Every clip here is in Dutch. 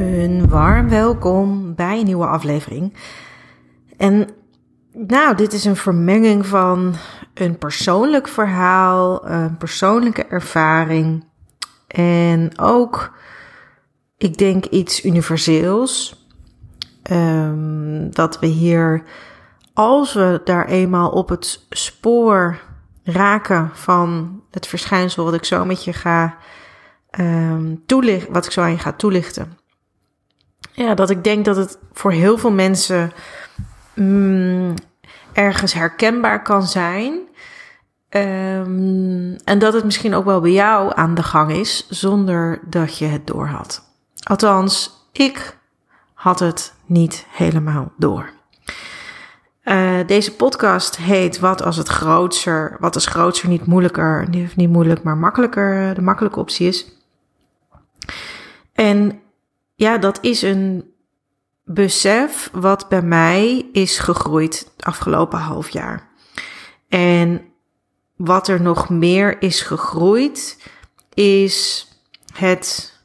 Een warm welkom bij een nieuwe aflevering. En nou, dit is een vermenging van een persoonlijk verhaal, een persoonlijke ervaring en ook, ik denk, iets universeels. Dat we hier, als we daar eenmaal op het spoor raken van het verschijnsel wat ik zo met je ga toelichten, wat ik zo aan je ga toelichten. Ja, dat ik denk dat het voor heel veel mensen ergens herkenbaar kan zijn. En dat het misschien ook wel bij jou aan de gang is, zonder dat je het door had. Althans, ik had het niet helemaal door. Deze podcast heet Wat is grootser, niet moeilijker, niet moeilijk, maar makkelijker, de makkelijke optie is. En ja, dat is een besef wat bij mij is gegroeid het afgelopen half jaar. En wat er nog meer is gegroeid, is het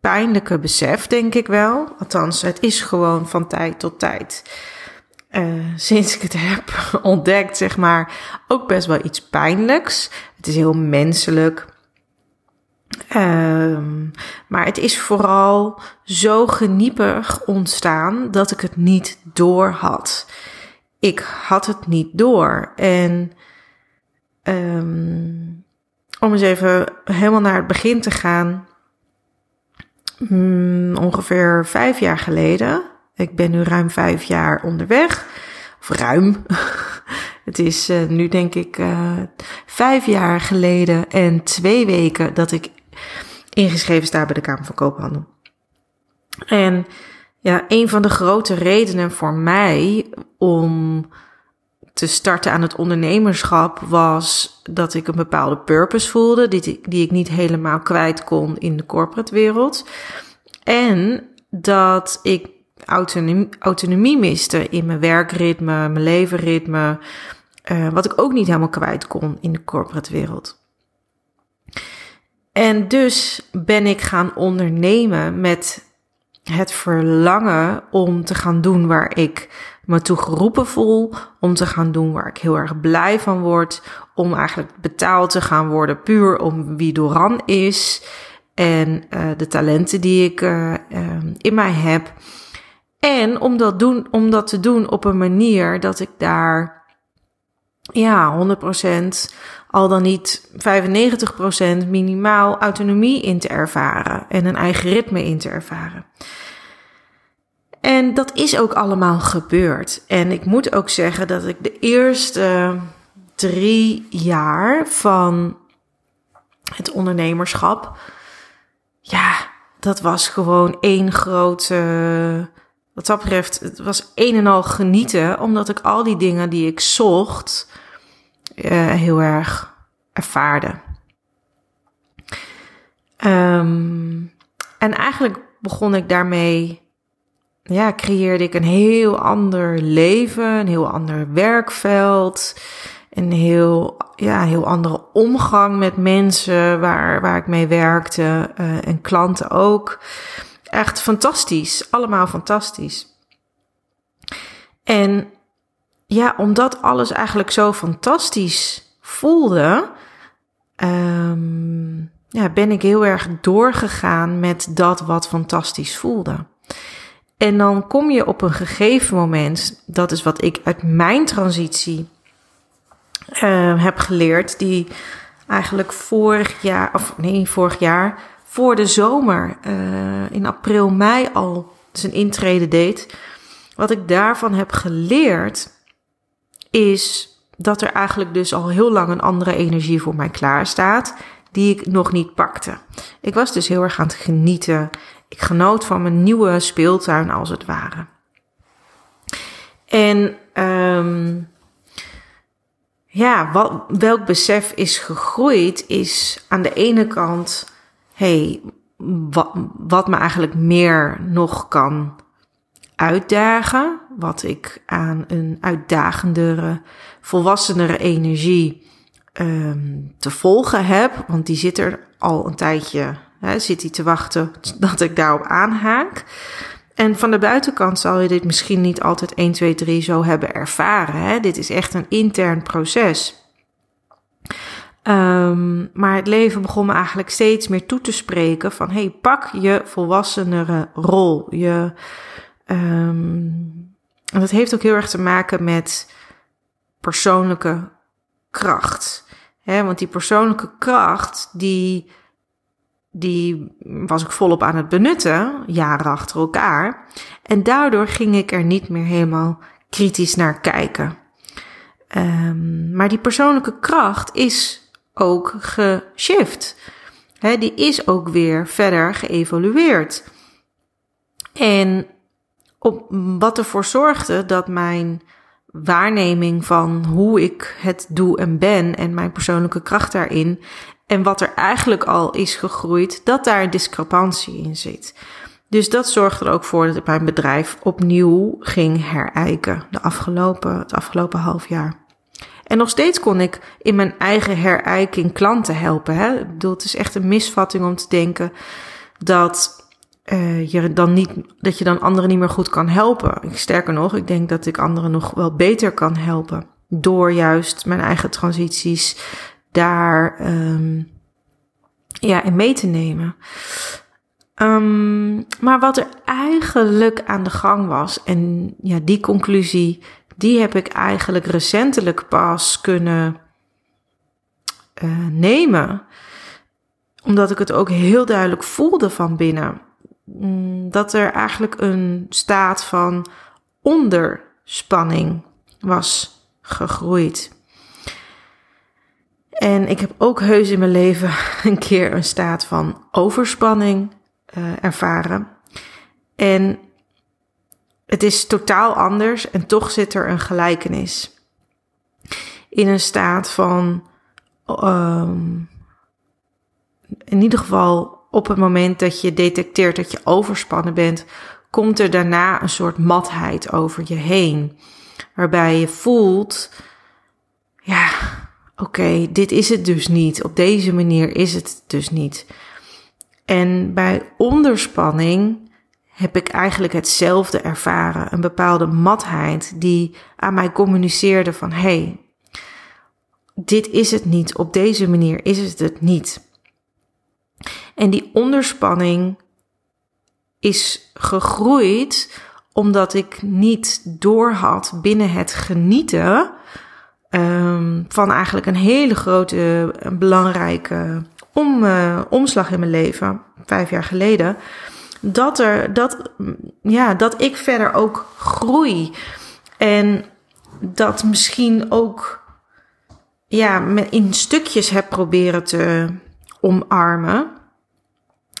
pijnlijke besef, denk ik wel. Althans, het is gewoon van tijd tot tijd. Sinds ik het heb ontdekt, zeg maar, ook best wel iets pijnlijks. Het is heel menselijk. Maar het is vooral zo geniepig ontstaan dat ik het niet door had. Ik had het niet door. En om eens even helemaal naar het begin te gaan. Ongeveer 5 jaar geleden. Ik ben nu ruim 5 jaar onderweg. Of ruim. Het is nu denk ik 5 jaar geleden en 2 weken dat ik ingeschreven sta bij de Kamer van Koophandel. En ja, een van de grote redenen voor mij om te starten aan het ondernemerschap was dat ik een bepaalde purpose voelde, die ik niet helemaal kwijt kon in de corporate wereld. En dat ik autonomie miste in mijn werkritme, mijn levenritme, wat ik ook niet helemaal kwijt kon in de corporate wereld. En dus ben ik gaan ondernemen met het verlangen om te gaan doen waar ik me toe geroepen voel, om te gaan doen waar ik heel erg blij van word, om eigenlijk betaald te gaan worden puur om wie Doran is en de talenten die ik in mij heb. En om dat te doen op een manier dat ik daar 100%, al dan niet 95% minimaal autonomie in te ervaren. En een eigen ritme in te ervaren. En dat is ook allemaal gebeurd. En ik moet ook zeggen dat ik de eerste 3 jaar van het ondernemerschap, dat was gewoon één grote... Wat dat betreft, het was een en al genieten, omdat ik al die dingen die ik zocht heel erg ervaarde. En eigenlijk begon ik daarmee, creëerde ik een heel ander leven, een heel ander werkveld, een heel andere omgang met mensen waar ik mee werkte en klanten ook. Echt fantastisch, allemaal fantastisch. En ja, omdat alles eigenlijk zo fantastisch voelde, ben ik heel erg doorgegaan met dat wat fantastisch voelde. En dan kom je op een gegeven moment, dat is wat ik uit mijn transitie heb geleerd, die eigenlijk vorig jaar... voor de zomer, in april, mei al zijn intrede deed. Wat ik daarvan heb geleerd is dat er eigenlijk dus al heel lang een andere energie voor mij klaarstaat, die ik nog niet pakte. Ik was dus heel erg aan het genieten. Ik genoot van mijn nieuwe speeltuin als het ware. En welk besef is gegroeid is aan de ene kant... wat me eigenlijk meer nog kan uitdagen, wat ik aan een uitdagendere, volwassenere energie te volgen heb, want die zit er al een tijdje, He, zit hij te wachten dat ik daarop aanhaak? En van de buitenkant zal je dit misschien niet altijd 1, 2, 3 zo hebben ervaren. Hè? Dit is echt een intern proces. Maar het leven begon me eigenlijk steeds meer toe te spreken van... hey, pak je volwassenere rol. En dat heeft ook heel erg te maken met persoonlijke kracht. Hè? Want die persoonlijke kracht die was ik volop aan het benutten, jaren achter elkaar. En daardoor ging ik er niet meer helemaal kritisch naar kijken. Maar die persoonlijke kracht is ook geshift. Hè, die is ook weer verder geëvolueerd. En wat ervoor zorgde dat mijn waarneming van hoe ik het doe en ben... en mijn persoonlijke kracht daarin... en wat er eigenlijk al is gegroeid, dat daar een discrepantie in zit. Dus dat zorgde er ook voor dat ik mijn bedrijf opnieuw ging herijken. Het afgelopen half jaar. En nog steeds kon ik in mijn eigen herijking klanten helpen. Hè? Ik bedoel, het is echt een misvatting om te denken dat, dat je dan anderen niet meer goed kan helpen. Sterker nog, ik denk dat ik anderen nog wel beter kan helpen. Door juist mijn eigen transities... daar in mee te nemen. Maar wat er eigenlijk aan de gang was... en ja, die conclusie, die heb ik eigenlijk recentelijk pas kunnen nemen. Omdat ik het ook heel duidelijk voelde van binnen. Dat er eigenlijk een staat van onderspanning was gegroeid... En ik heb ook heus in mijn leven een keer een staat van overspanning ervaren. En het is totaal anders en toch zit er een gelijkenis. In een staat van, in ieder geval op het moment dat je detecteert dat je overspannen bent, komt er daarna een soort matheid over je heen. Waarbij je voelt, ja... Oké, dit is het dus niet. Op deze manier is het dus niet. En bij onderspanning heb ik eigenlijk hetzelfde ervaren. Een bepaalde matheid die aan mij communiceerde van... hey, dit is het niet. Op deze manier is het niet. En die onderspanning is gegroeid omdat ik niet doorhad binnen het genieten... van eigenlijk een hele grote, belangrijke omslag in mijn leven, 5 jaar geleden, dat ik verder ook groei. En dat misschien ook in stukjes heb proberen te omarmen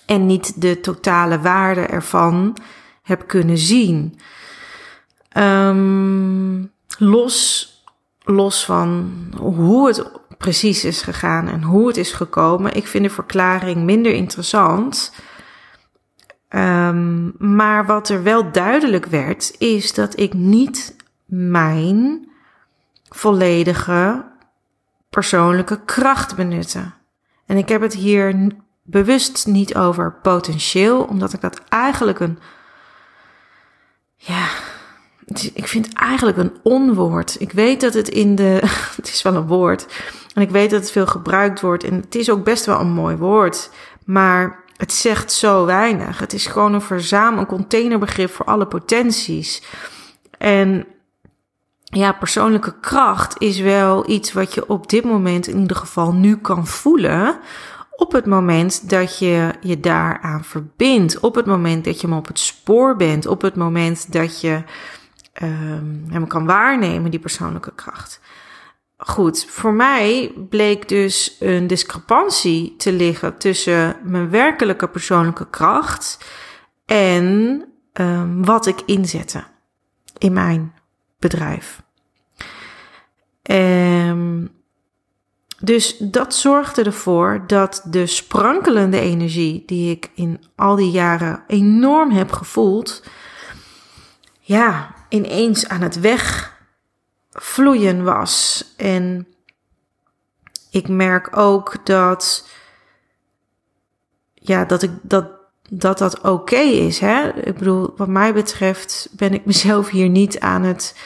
en niet de totale waarde ervan heb kunnen zien. Los van hoe het precies is gegaan en hoe het is gekomen. Ik vind de verklaring minder interessant. Maar wat er wel duidelijk werd, is dat ik niet mijn volledige persoonlijke kracht benutte. En ik heb het hier bewust niet over potentieel, omdat ik dat eigenlijk ik vind eigenlijk een onwoord. Ik weet dat het het is wel een woord. En ik weet dat het veel gebruikt wordt. En het is ook best wel een mooi woord. Maar het zegt zo weinig. Het is gewoon een containerbegrip voor alle potenties. En ja, persoonlijke kracht is wel iets wat je op dit moment in ieder geval nu kan voelen. Op het moment dat je je daaraan verbindt. Op het moment dat je hem op het spoor bent. Op het moment dat je... hem kan waarnemen, die persoonlijke kracht. Goed, voor mij bleek dus een discrepantie te liggen tussen mijn werkelijke persoonlijke kracht en wat ik inzette in mijn bedrijf. Dus dat zorgde ervoor dat de sprankelende energie die ik in al die jaren enorm heb gevoeld, ineens aan het wegvloeien was. En ik merk ook dat ja, dat ik dat oké is. Hè? Ik bedoel, wat mij betreft ben ik mezelf hier niet aan het,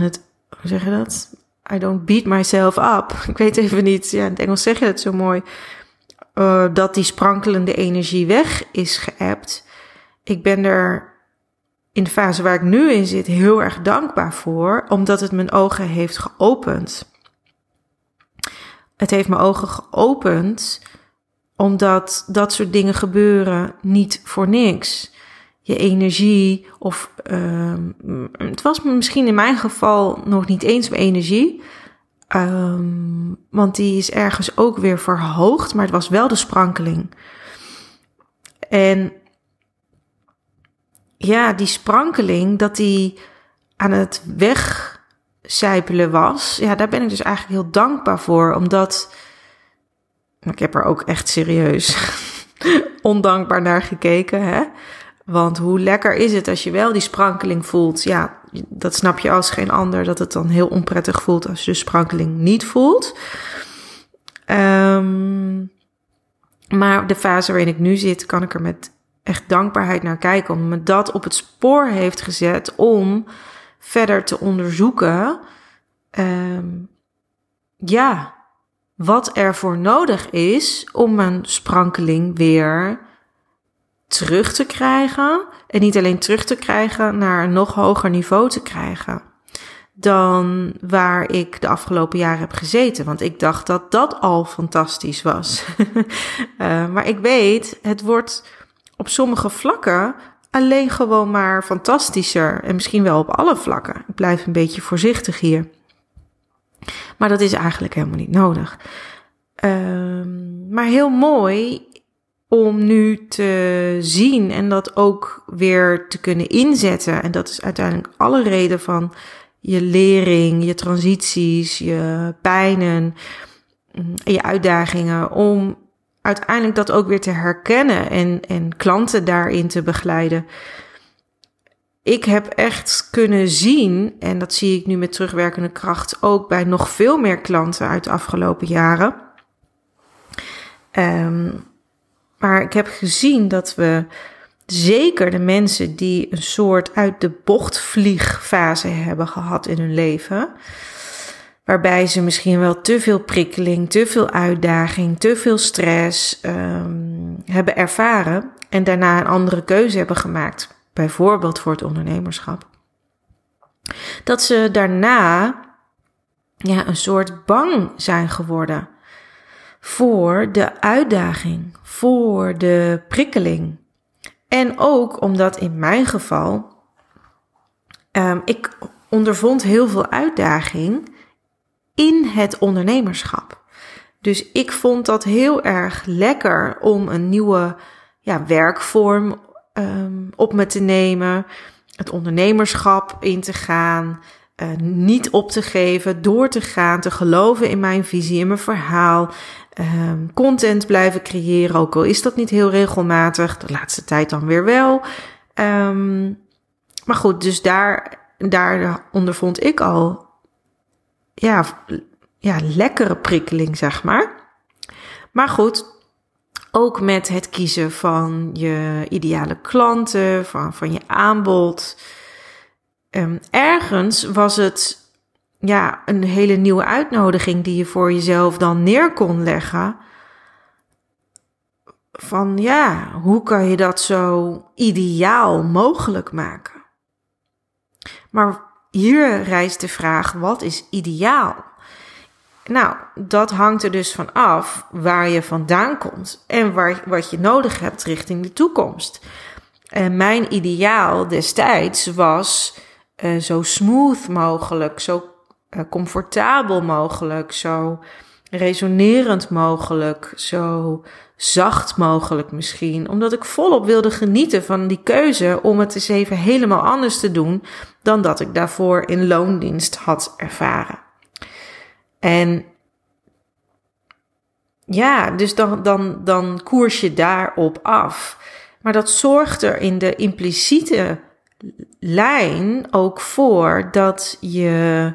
hoe zeg je dat? I don't beat myself up. Ik weet even niet, ja, in het Engels zeg je dat zo mooi. Dat die sprankelende energie weg is geëpt. Ik ben er in de fase waar ik nu in zit heel erg dankbaar voor, omdat het mijn ogen heeft geopend. Het heeft mijn ogen geopend, omdat dat soort dingen gebeuren niet voor niks. Je energie of... het was misschien in mijn geval nog niet eens mijn energie. Want die is ergens ook weer verhoogd, maar het was wel de sprankeling. En ja, die sprankeling, dat die aan het wegcijpelen was, ja, daar ben ik dus eigenlijk heel dankbaar voor, omdat... Ik heb er ook echt serieus ondankbaar naar gekeken, hè? Want hoe lekker is het als je wel die sprankeling voelt? Ja, dat snap je als geen ander, dat het dan heel onprettig voelt als je de sprankeling niet voelt. Maar de fase waarin ik nu zit, kan ik er met echt dankbaarheid naar kijken. Omdat me dat op het spoor heeft gezet om verder te onderzoeken. Ja, wat er voor nodig is om mijn sprankeling weer terug te krijgen. En niet alleen terug te krijgen, naar een nog hoger niveau te krijgen dan waar ik de afgelopen jaren heb gezeten. Want ik dacht dat dat al fantastisch was. Maar ik weet, het wordt op sommige vlakken alleen gewoon maar fantastischer. En misschien wel op alle vlakken. Ik blijf een beetje voorzichtig hier. Maar dat is eigenlijk helemaal niet nodig. Maar heel mooi om nu te zien en dat ook weer te kunnen inzetten. En dat is uiteindelijk alle reden van je lering, je transities, je pijnen, je uitdagingen. Om uiteindelijk dat ook weer te herkennen en klanten daarin te begeleiden. Ik heb echt kunnen zien, en dat zie ik nu met terugwerkende kracht ook bij nog veel meer klanten uit de afgelopen jaren. Maar ik heb gezien dat we zeker de mensen die een soort uit de bocht vliegfase hebben gehad in hun leven, waarbij ze misschien wel te veel prikkeling, te veel uitdaging, te veel stress hebben ervaren en daarna een andere keuze hebben gemaakt. Bijvoorbeeld voor het ondernemerschap. Dat ze daarna ja, een soort bang zijn geworden voor de uitdaging, voor de prikkeling. En ook omdat in mijn geval, ik ondervond heel veel uitdaging in het ondernemerschap. Dus ik vond dat heel erg lekker om een nieuwe werkvorm op me te nemen, het ondernemerschap in te gaan, niet op te geven, door te gaan, te geloven in mijn visie, in mijn verhaal, content blijven creëren, ook al is dat niet heel regelmatig, de laatste tijd dan weer wel. Maar goed, dus daar ondervond ik al lekkere prikkeling, zeg maar. Maar goed, ook met het kiezen van je ideale klanten, van je aanbod. Ergens was het een hele nieuwe uitnodiging die je voor jezelf dan neer kon leggen. Van hoe kan je dat zo ideaal mogelijk maken? Maar hier rijst de vraag, wat is ideaal? Nou, dat hangt er dus van af waar je vandaan komt en wat je nodig hebt richting de toekomst. En mijn ideaal destijds was zo smooth mogelijk, zo comfortabel mogelijk, zo resonerend mogelijk, zo zacht mogelijk misschien. Omdat ik volop wilde genieten van die keuze om het eens even helemaal anders te doen dan dat ik daarvoor in loondienst had ervaren. En ja, dus dan koers je daarop af. Maar dat zorgt er in de impliciete lijn ook voor dat je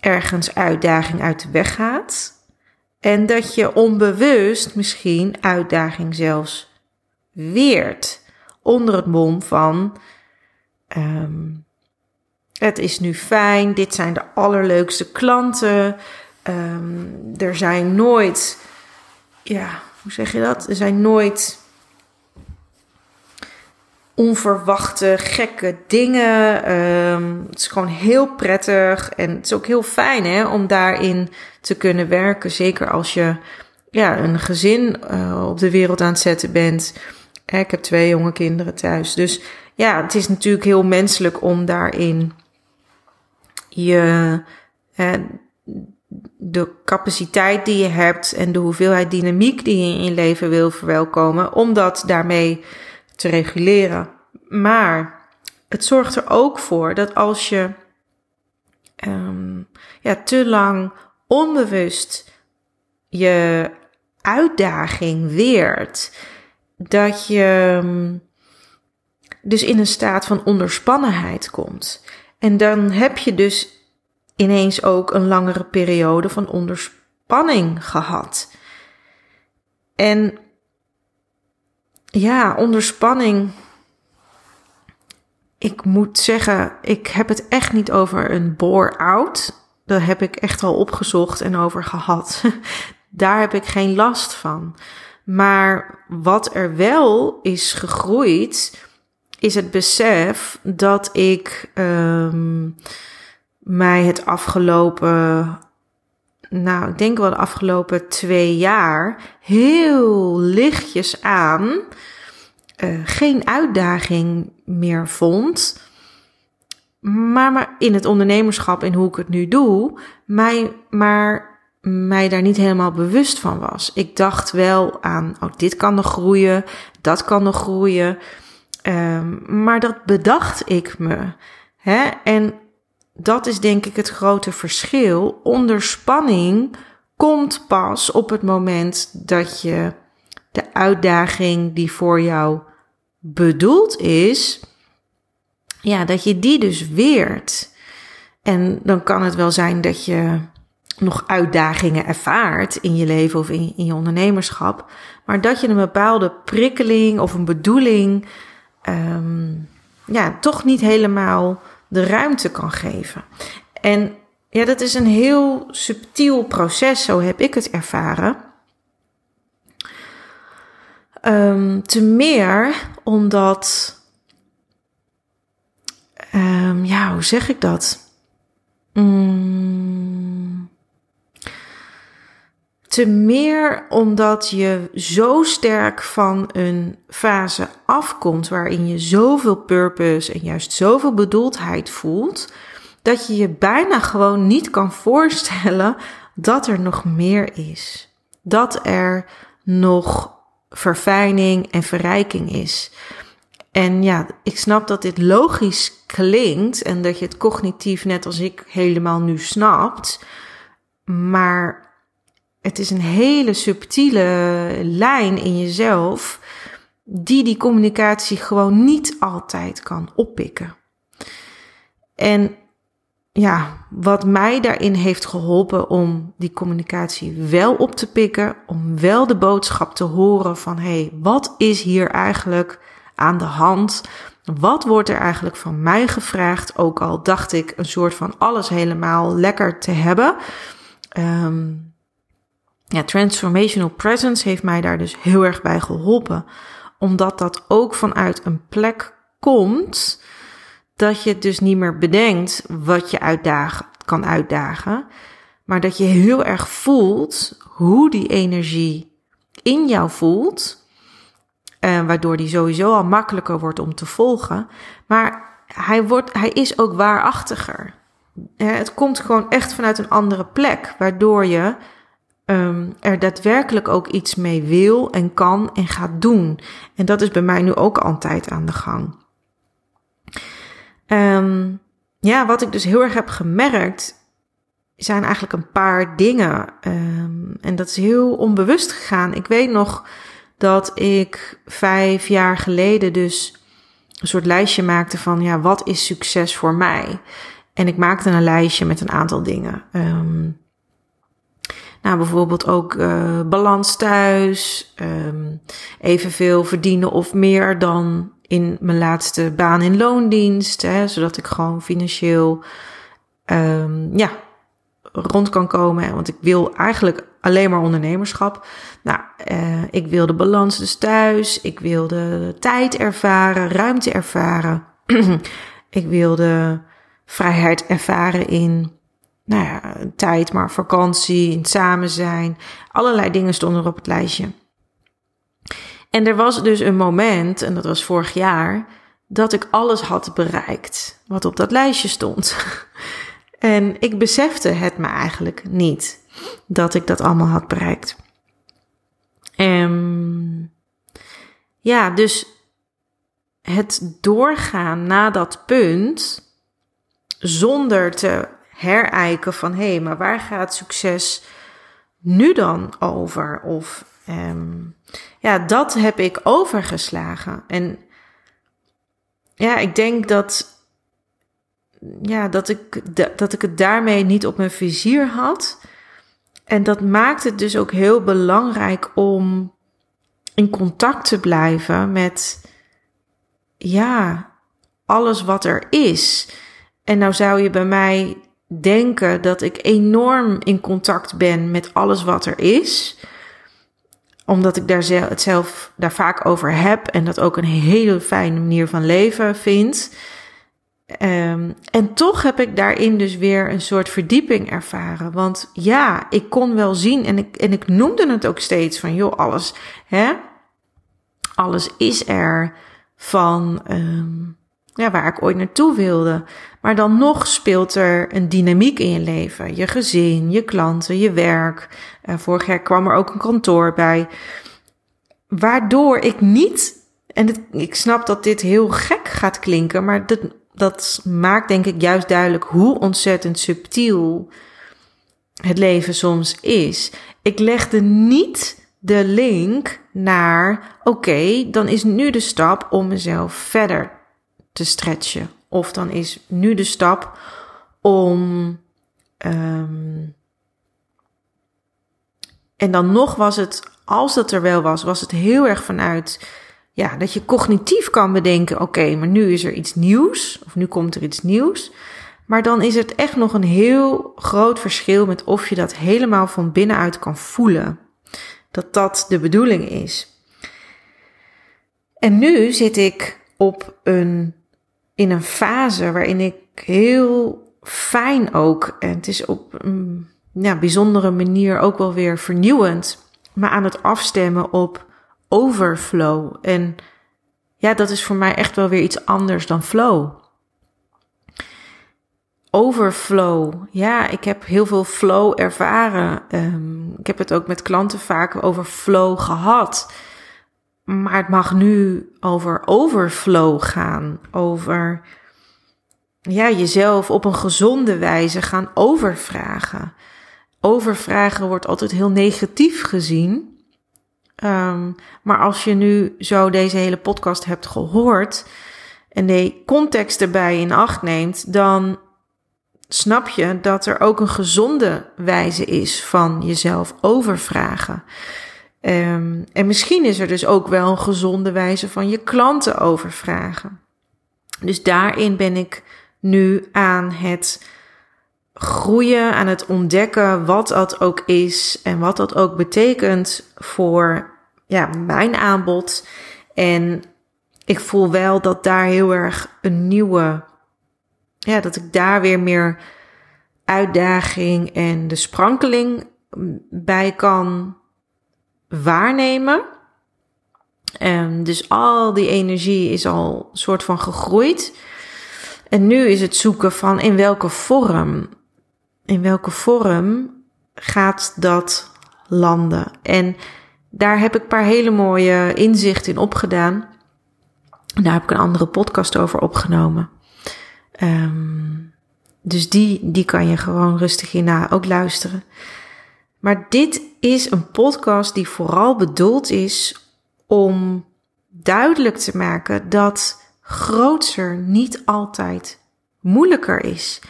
ergens uitdaging uit de weg gaat. En dat je onbewust misschien uitdaging zelfs weert. Onder het mom van, het is nu fijn, dit zijn de allerleukste klanten. Er zijn nooit, er zijn nooit onverwachte, gekke dingen. Het is gewoon heel prettig en het is ook heel fijn om daarin te kunnen werken. Zeker als je een gezin op de wereld aan het zetten bent. Ik heb 2 jonge kinderen thuis. Dus het is natuurlijk heel menselijk om daarin de capaciteit die je hebt en de hoeveelheid dynamiek die je in je leven wil verwelkomen, om dat daarmee te reguleren. Maar het zorgt er ook voor dat als je te lang onbewust je uitdaging weert, dat je dus in een staat van onderspannenheid komt. En dan heb je dus ineens ook een langere periode van onderspanning gehad. En onderspanning. Ik moet zeggen, ik heb het echt niet over een bore-out. Daar heb ik echt al opgezocht en over gehad. Daar heb ik geen last van. Maar wat er wel is gegroeid, is het besef dat ik mij het afgelopen, ik denk wel de afgelopen 2 jaar, heel lichtjes aan geen uitdaging meer vond. Maar in het ondernemerschap en hoe ik het nu doe, mij daar niet helemaal bewust van was. Ik dacht wel aan, dit kan nog groeien, dat kan nog groeien. Maar dat bedacht ik me. En dat is denk ik het grote verschil. Onderspanning komt pas op het moment dat je de uitdaging die voor jou bedoeld is, dat je die dus weert. En dan kan het wel zijn dat je nog uitdagingen ervaart in je leven of in je ondernemerschap, maar dat je een bepaalde prikkeling of een bedoeling toch niet helemaal de ruimte kan geven. En dat is een heel subtiel proces, zo heb ik het ervaren. Te meer omdat, hoe zeg ik dat? Te meer omdat je zo sterk van een fase afkomt waarin je zoveel purpose en juist zoveel bedoeldheid voelt, dat je je bijna gewoon niet kan voorstellen dat er nog meer is. Dat er nog verfijning en verrijking is. En ik snap dat dit logisch klinkt en dat je het cognitief net als ik helemaal nu snapt, maar het is een hele subtiele lijn in jezelf die communicatie gewoon niet altijd kan oppikken. En wat mij daarin heeft geholpen om die communicatie wel op te pikken, om wel de boodschap te horen van, wat is hier eigenlijk aan de hand? Wat wordt er eigenlijk van mij gevraagd? Ook al dacht ik een soort van alles helemaal lekker te hebben. Transformational Presence heeft mij daar dus heel erg bij geholpen. Omdat dat ook vanuit een plek komt dat je dus niet meer bedenkt wat je kan uitdagen. Maar dat je heel erg voelt hoe die energie in jou voelt. Waardoor die sowieso al makkelijker wordt om te volgen. Maar hij is ook waarachtiger. Het komt gewoon echt vanuit een andere plek. Waardoor je er daadwerkelijk ook iets mee wil en kan en gaat doen. En dat is bij mij nu ook altijd aan de gang. Wat ik dus heel erg heb gemerkt, zijn eigenlijk een paar dingen. En dat is heel onbewust gegaan. Ik weet nog dat ik 5 jaar geleden dus een soort lijstje maakte van, wat is succes voor mij? En ik maakte een lijstje met een aantal dingen. Nou, bijvoorbeeld ook balans thuis, evenveel verdienen of meer dan in mijn laatste baan in loondienst, zodat ik gewoon financieel rond kan komen. Want ik wil eigenlijk alleen maar ondernemerschap. Nou, ik wil de balans dus thuis. Ik wilde tijd ervaren, ruimte ervaren. Ik wilde vrijheid ervaren in tijd, maar vakantie, in samen zijn. Allerlei dingen stonden er op het lijstje. En er was dus een moment, en dat was vorig jaar, dat ik alles had bereikt wat op dat lijstje stond. En ik besefte het me eigenlijk niet, dat ik dat allemaal had bereikt. Dus het doorgaan na dat punt, zonder te herijken van, hé, maar waar gaat succes nu dan over? Of, dat heb ik overgeslagen. En ik denk dat ik het daarmee niet op mijn vizier had. En dat maakt het dus ook heel belangrijk om in contact te blijven met, alles wat er is. En nou zou je bij mij denken dat ik enorm in contact ben met alles wat er is, omdat ik het zelf vaak over heb en dat ook een hele fijne manier van leven vind. En toch heb ik daarin dus weer een soort verdieping ervaren. Want ik kon wel zien en ik noemde het ook steeds van, joh, alles, alles is er van waar ik ooit naartoe wilde. Maar dan nog speelt er een dynamiek in je leven. Je gezin, je klanten, je werk. Vorig jaar kwam er ook een kantoor bij. Waardoor ik niet, ik snap dat dit heel gek gaat klinken, maar dat maakt denk ik juist duidelijk hoe ontzettend subtiel het leven soms is. Ik legde niet de link naar, oké, dan is nu de stap om mezelf verder te stretchen. Of dan is nu de stap om... en dan nog was het, als dat er wel was het heel erg vanuit, dat je cognitief kan bedenken, oké, maar nu is er iets nieuws, of nu komt er iets nieuws. Maar dan is het echt nog een heel groot verschil met of je dat helemaal van binnenuit kan voelen. Dat de bedoeling is. En nu zit ik in een fase waarin ik heel fijn ook, en het is op een bijzondere manier ook wel weer vernieuwend, maar aan het afstemmen op overflow. En dat is voor mij echt wel weer iets anders dan flow. Overflow, ik heb heel veel flow ervaren. Ik heb het ook met klanten vaak over flow gehad. Maar het mag nu over overflow gaan, over jezelf op een gezonde wijze gaan overvragen. Overvragen wordt altijd heel negatief gezien. Maar als je nu zo deze hele podcast hebt gehoord en de context erbij in acht neemt, dan snap je dat er ook een gezonde wijze is van jezelf overvragen. En misschien is er dus ook wel een gezonde wijze van je klanten overvragen. Dus daarin ben ik nu aan het groeien, aan het ontdekken wat dat ook is en wat dat ook betekent voor mijn aanbod. En ik voel wel dat daar heel erg een nieuwe, dat ik daar weer meer uitdaging en de sprankeling bij kan waarnemen. Dus al die energie is al soort van gegroeid. En nu is het zoeken van in welke vorm gaat dat landen. En daar heb ik een paar hele mooie inzichten in opgedaan. En daar heb ik een andere podcast over opgenomen. Dus die kan je gewoon rustig hierna ook luisteren. Maar dit is een podcast die vooral bedoeld is om duidelijk te maken dat grootser niet altijd moeilijker is.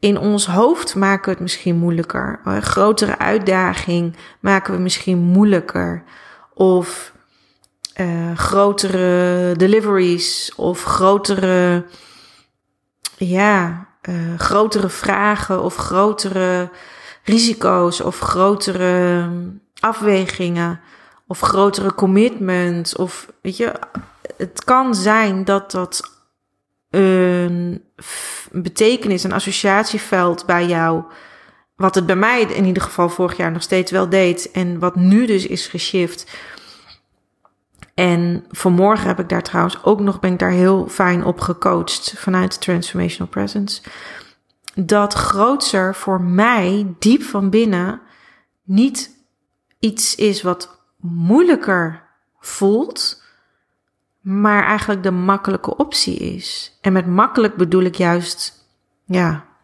In ons hoofd maken we het misschien moeilijker. Een grotere uitdaging maken we misschien moeilijker. Of grotere deliveries. Of grotere vragen. Of grotere risico's. Of grotere afwegingen. Of grotere commitments. Of weet je, het kan zijn dat dat een betekenis, een associatieveld bij jou, wat het bij mij in ieder geval vorig jaar nog steeds wel deed en wat nu dus is geshift. En vanmorgen heb ik daar trouwens ook nog, ben ik daar heel fijn op gecoacht vanuit Transformational Presence, dat grootser voor mij diep van binnen niet iets is wat moeilijker voelt, maar eigenlijk de makkelijke optie is. En met makkelijk bedoel ik juist,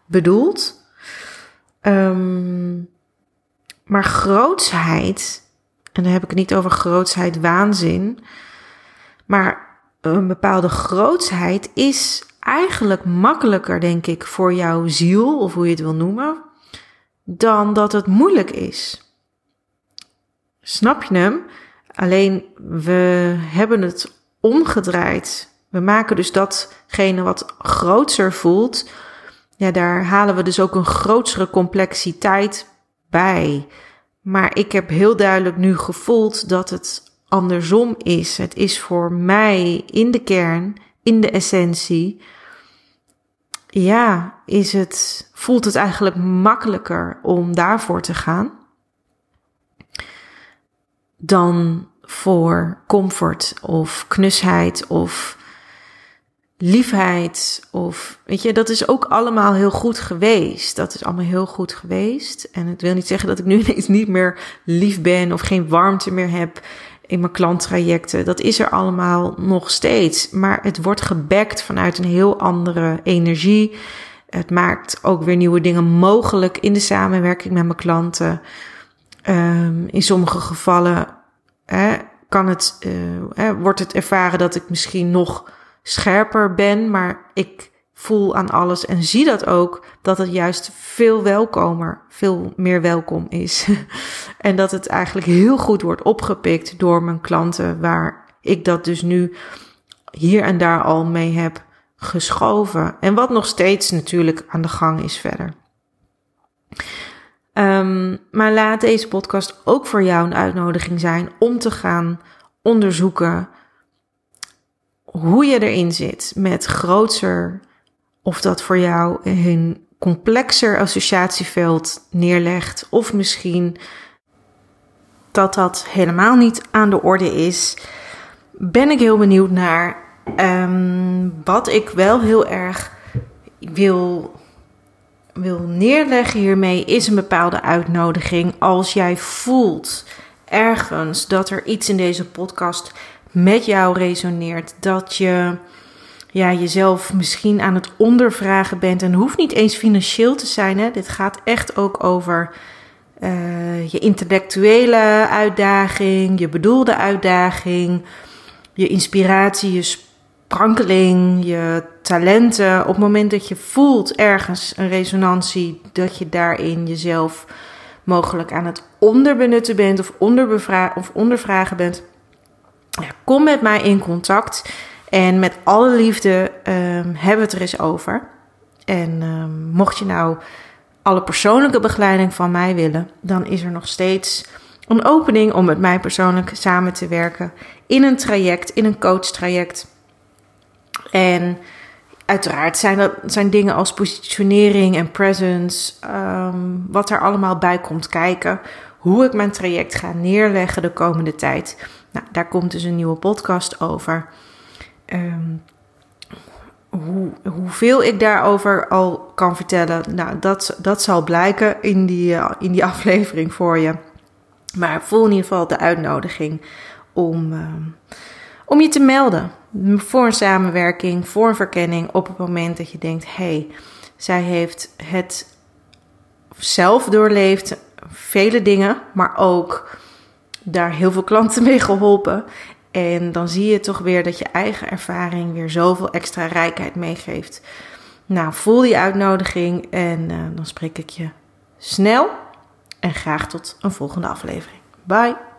bedoeld. Maar grootsheid, en dan heb ik het niet over grootsheid waanzin, maar een bepaalde grootsheid is eigenlijk makkelijker, denk ik, voor jouw ziel, of hoe je het wil noemen, dan dat het moeilijk is. Snap je hem? Alleen, we hebben het omgedraaid. We maken dus datgene wat grootser voelt. Ja, daar halen we dus ook een grootsere complexiteit bij. Maar ik heb heel duidelijk nu gevoeld dat het andersom is. Het is voor mij in de kern, in de essentie, voelt het eigenlijk makkelijker om daarvoor te gaan dan voor comfort of knusheid of liefheid of, weet je, dat is ook allemaal heel goed geweest. Dat is allemaal heel goed geweest. En het wil niet zeggen dat ik nu ineens niet meer lief ben of geen warmte meer heb in mijn klanttrajecten. Dat is er allemaal nog steeds. Maar het wordt gebackt vanuit een heel andere energie. Het maakt ook weer nieuwe dingen mogelijk in de samenwerking met mijn klanten. In sommige gevallen wordt het ervaren dat ik misschien nog scherper ben, maar ik voel aan alles en zie dat ook, dat het juist veel meer welkom is. En dat het eigenlijk heel goed wordt opgepikt door mijn klanten, waar ik dat dus nu hier en daar al mee heb geschoven. En wat nog steeds natuurlijk aan de gang is verder. Maar laat deze podcast ook voor jou een uitnodiging zijn om te gaan onderzoeken hoe je erin zit met grootser, of dat voor jou een complexer associatieveld neerlegt, of misschien dat helemaal niet aan de orde is. Ben ik heel benieuwd naar wat ik wel heel erg wil neerleggen hiermee is een bepaalde uitnodiging. Als jij voelt ergens dat er iets in deze podcast met jou resoneert, dat je jezelf misschien aan het ondervragen bent, en hoeft niet eens financieel te zijn. Hè? Dit gaat echt ook over je intellectuele uitdaging, je bedoelde uitdaging, je inspiratie, je sprankeling, je talenten. Op het moment dat je voelt ergens een resonantie, dat je daarin jezelf mogelijk aan het onderbenutten bent of ondervragen bent, kom met mij in contact en met alle liefde hebben we het er eens over. En mocht je nou alle persoonlijke begeleiding van mij willen, dan is er nog steeds een opening om met mij persoonlijk samen te werken in een traject, in een coachtraject. En uiteraard zijn dingen als positionering en presence, wat er allemaal bij komt kijken, hoe ik mijn traject ga neerleggen de komende tijd. Nou, daar komt dus een nieuwe podcast over. Hoeveel ik daarover al kan vertellen, nou, dat zal blijken in die aflevering voor je. Maar voel in ieder geval de uitnodiging om je te melden voor een samenwerking, voor een verkenning, op het moment dat je denkt, hey, zij heeft het zelf doorleefd, vele dingen, maar ook daar heel veel klanten mee geholpen. En dan zie je toch weer dat je eigen ervaring weer zoveel extra rijkheid meegeeft. Nou, voel die uitnodiging en dan spreek ik je snel en graag tot een volgende aflevering. Bye!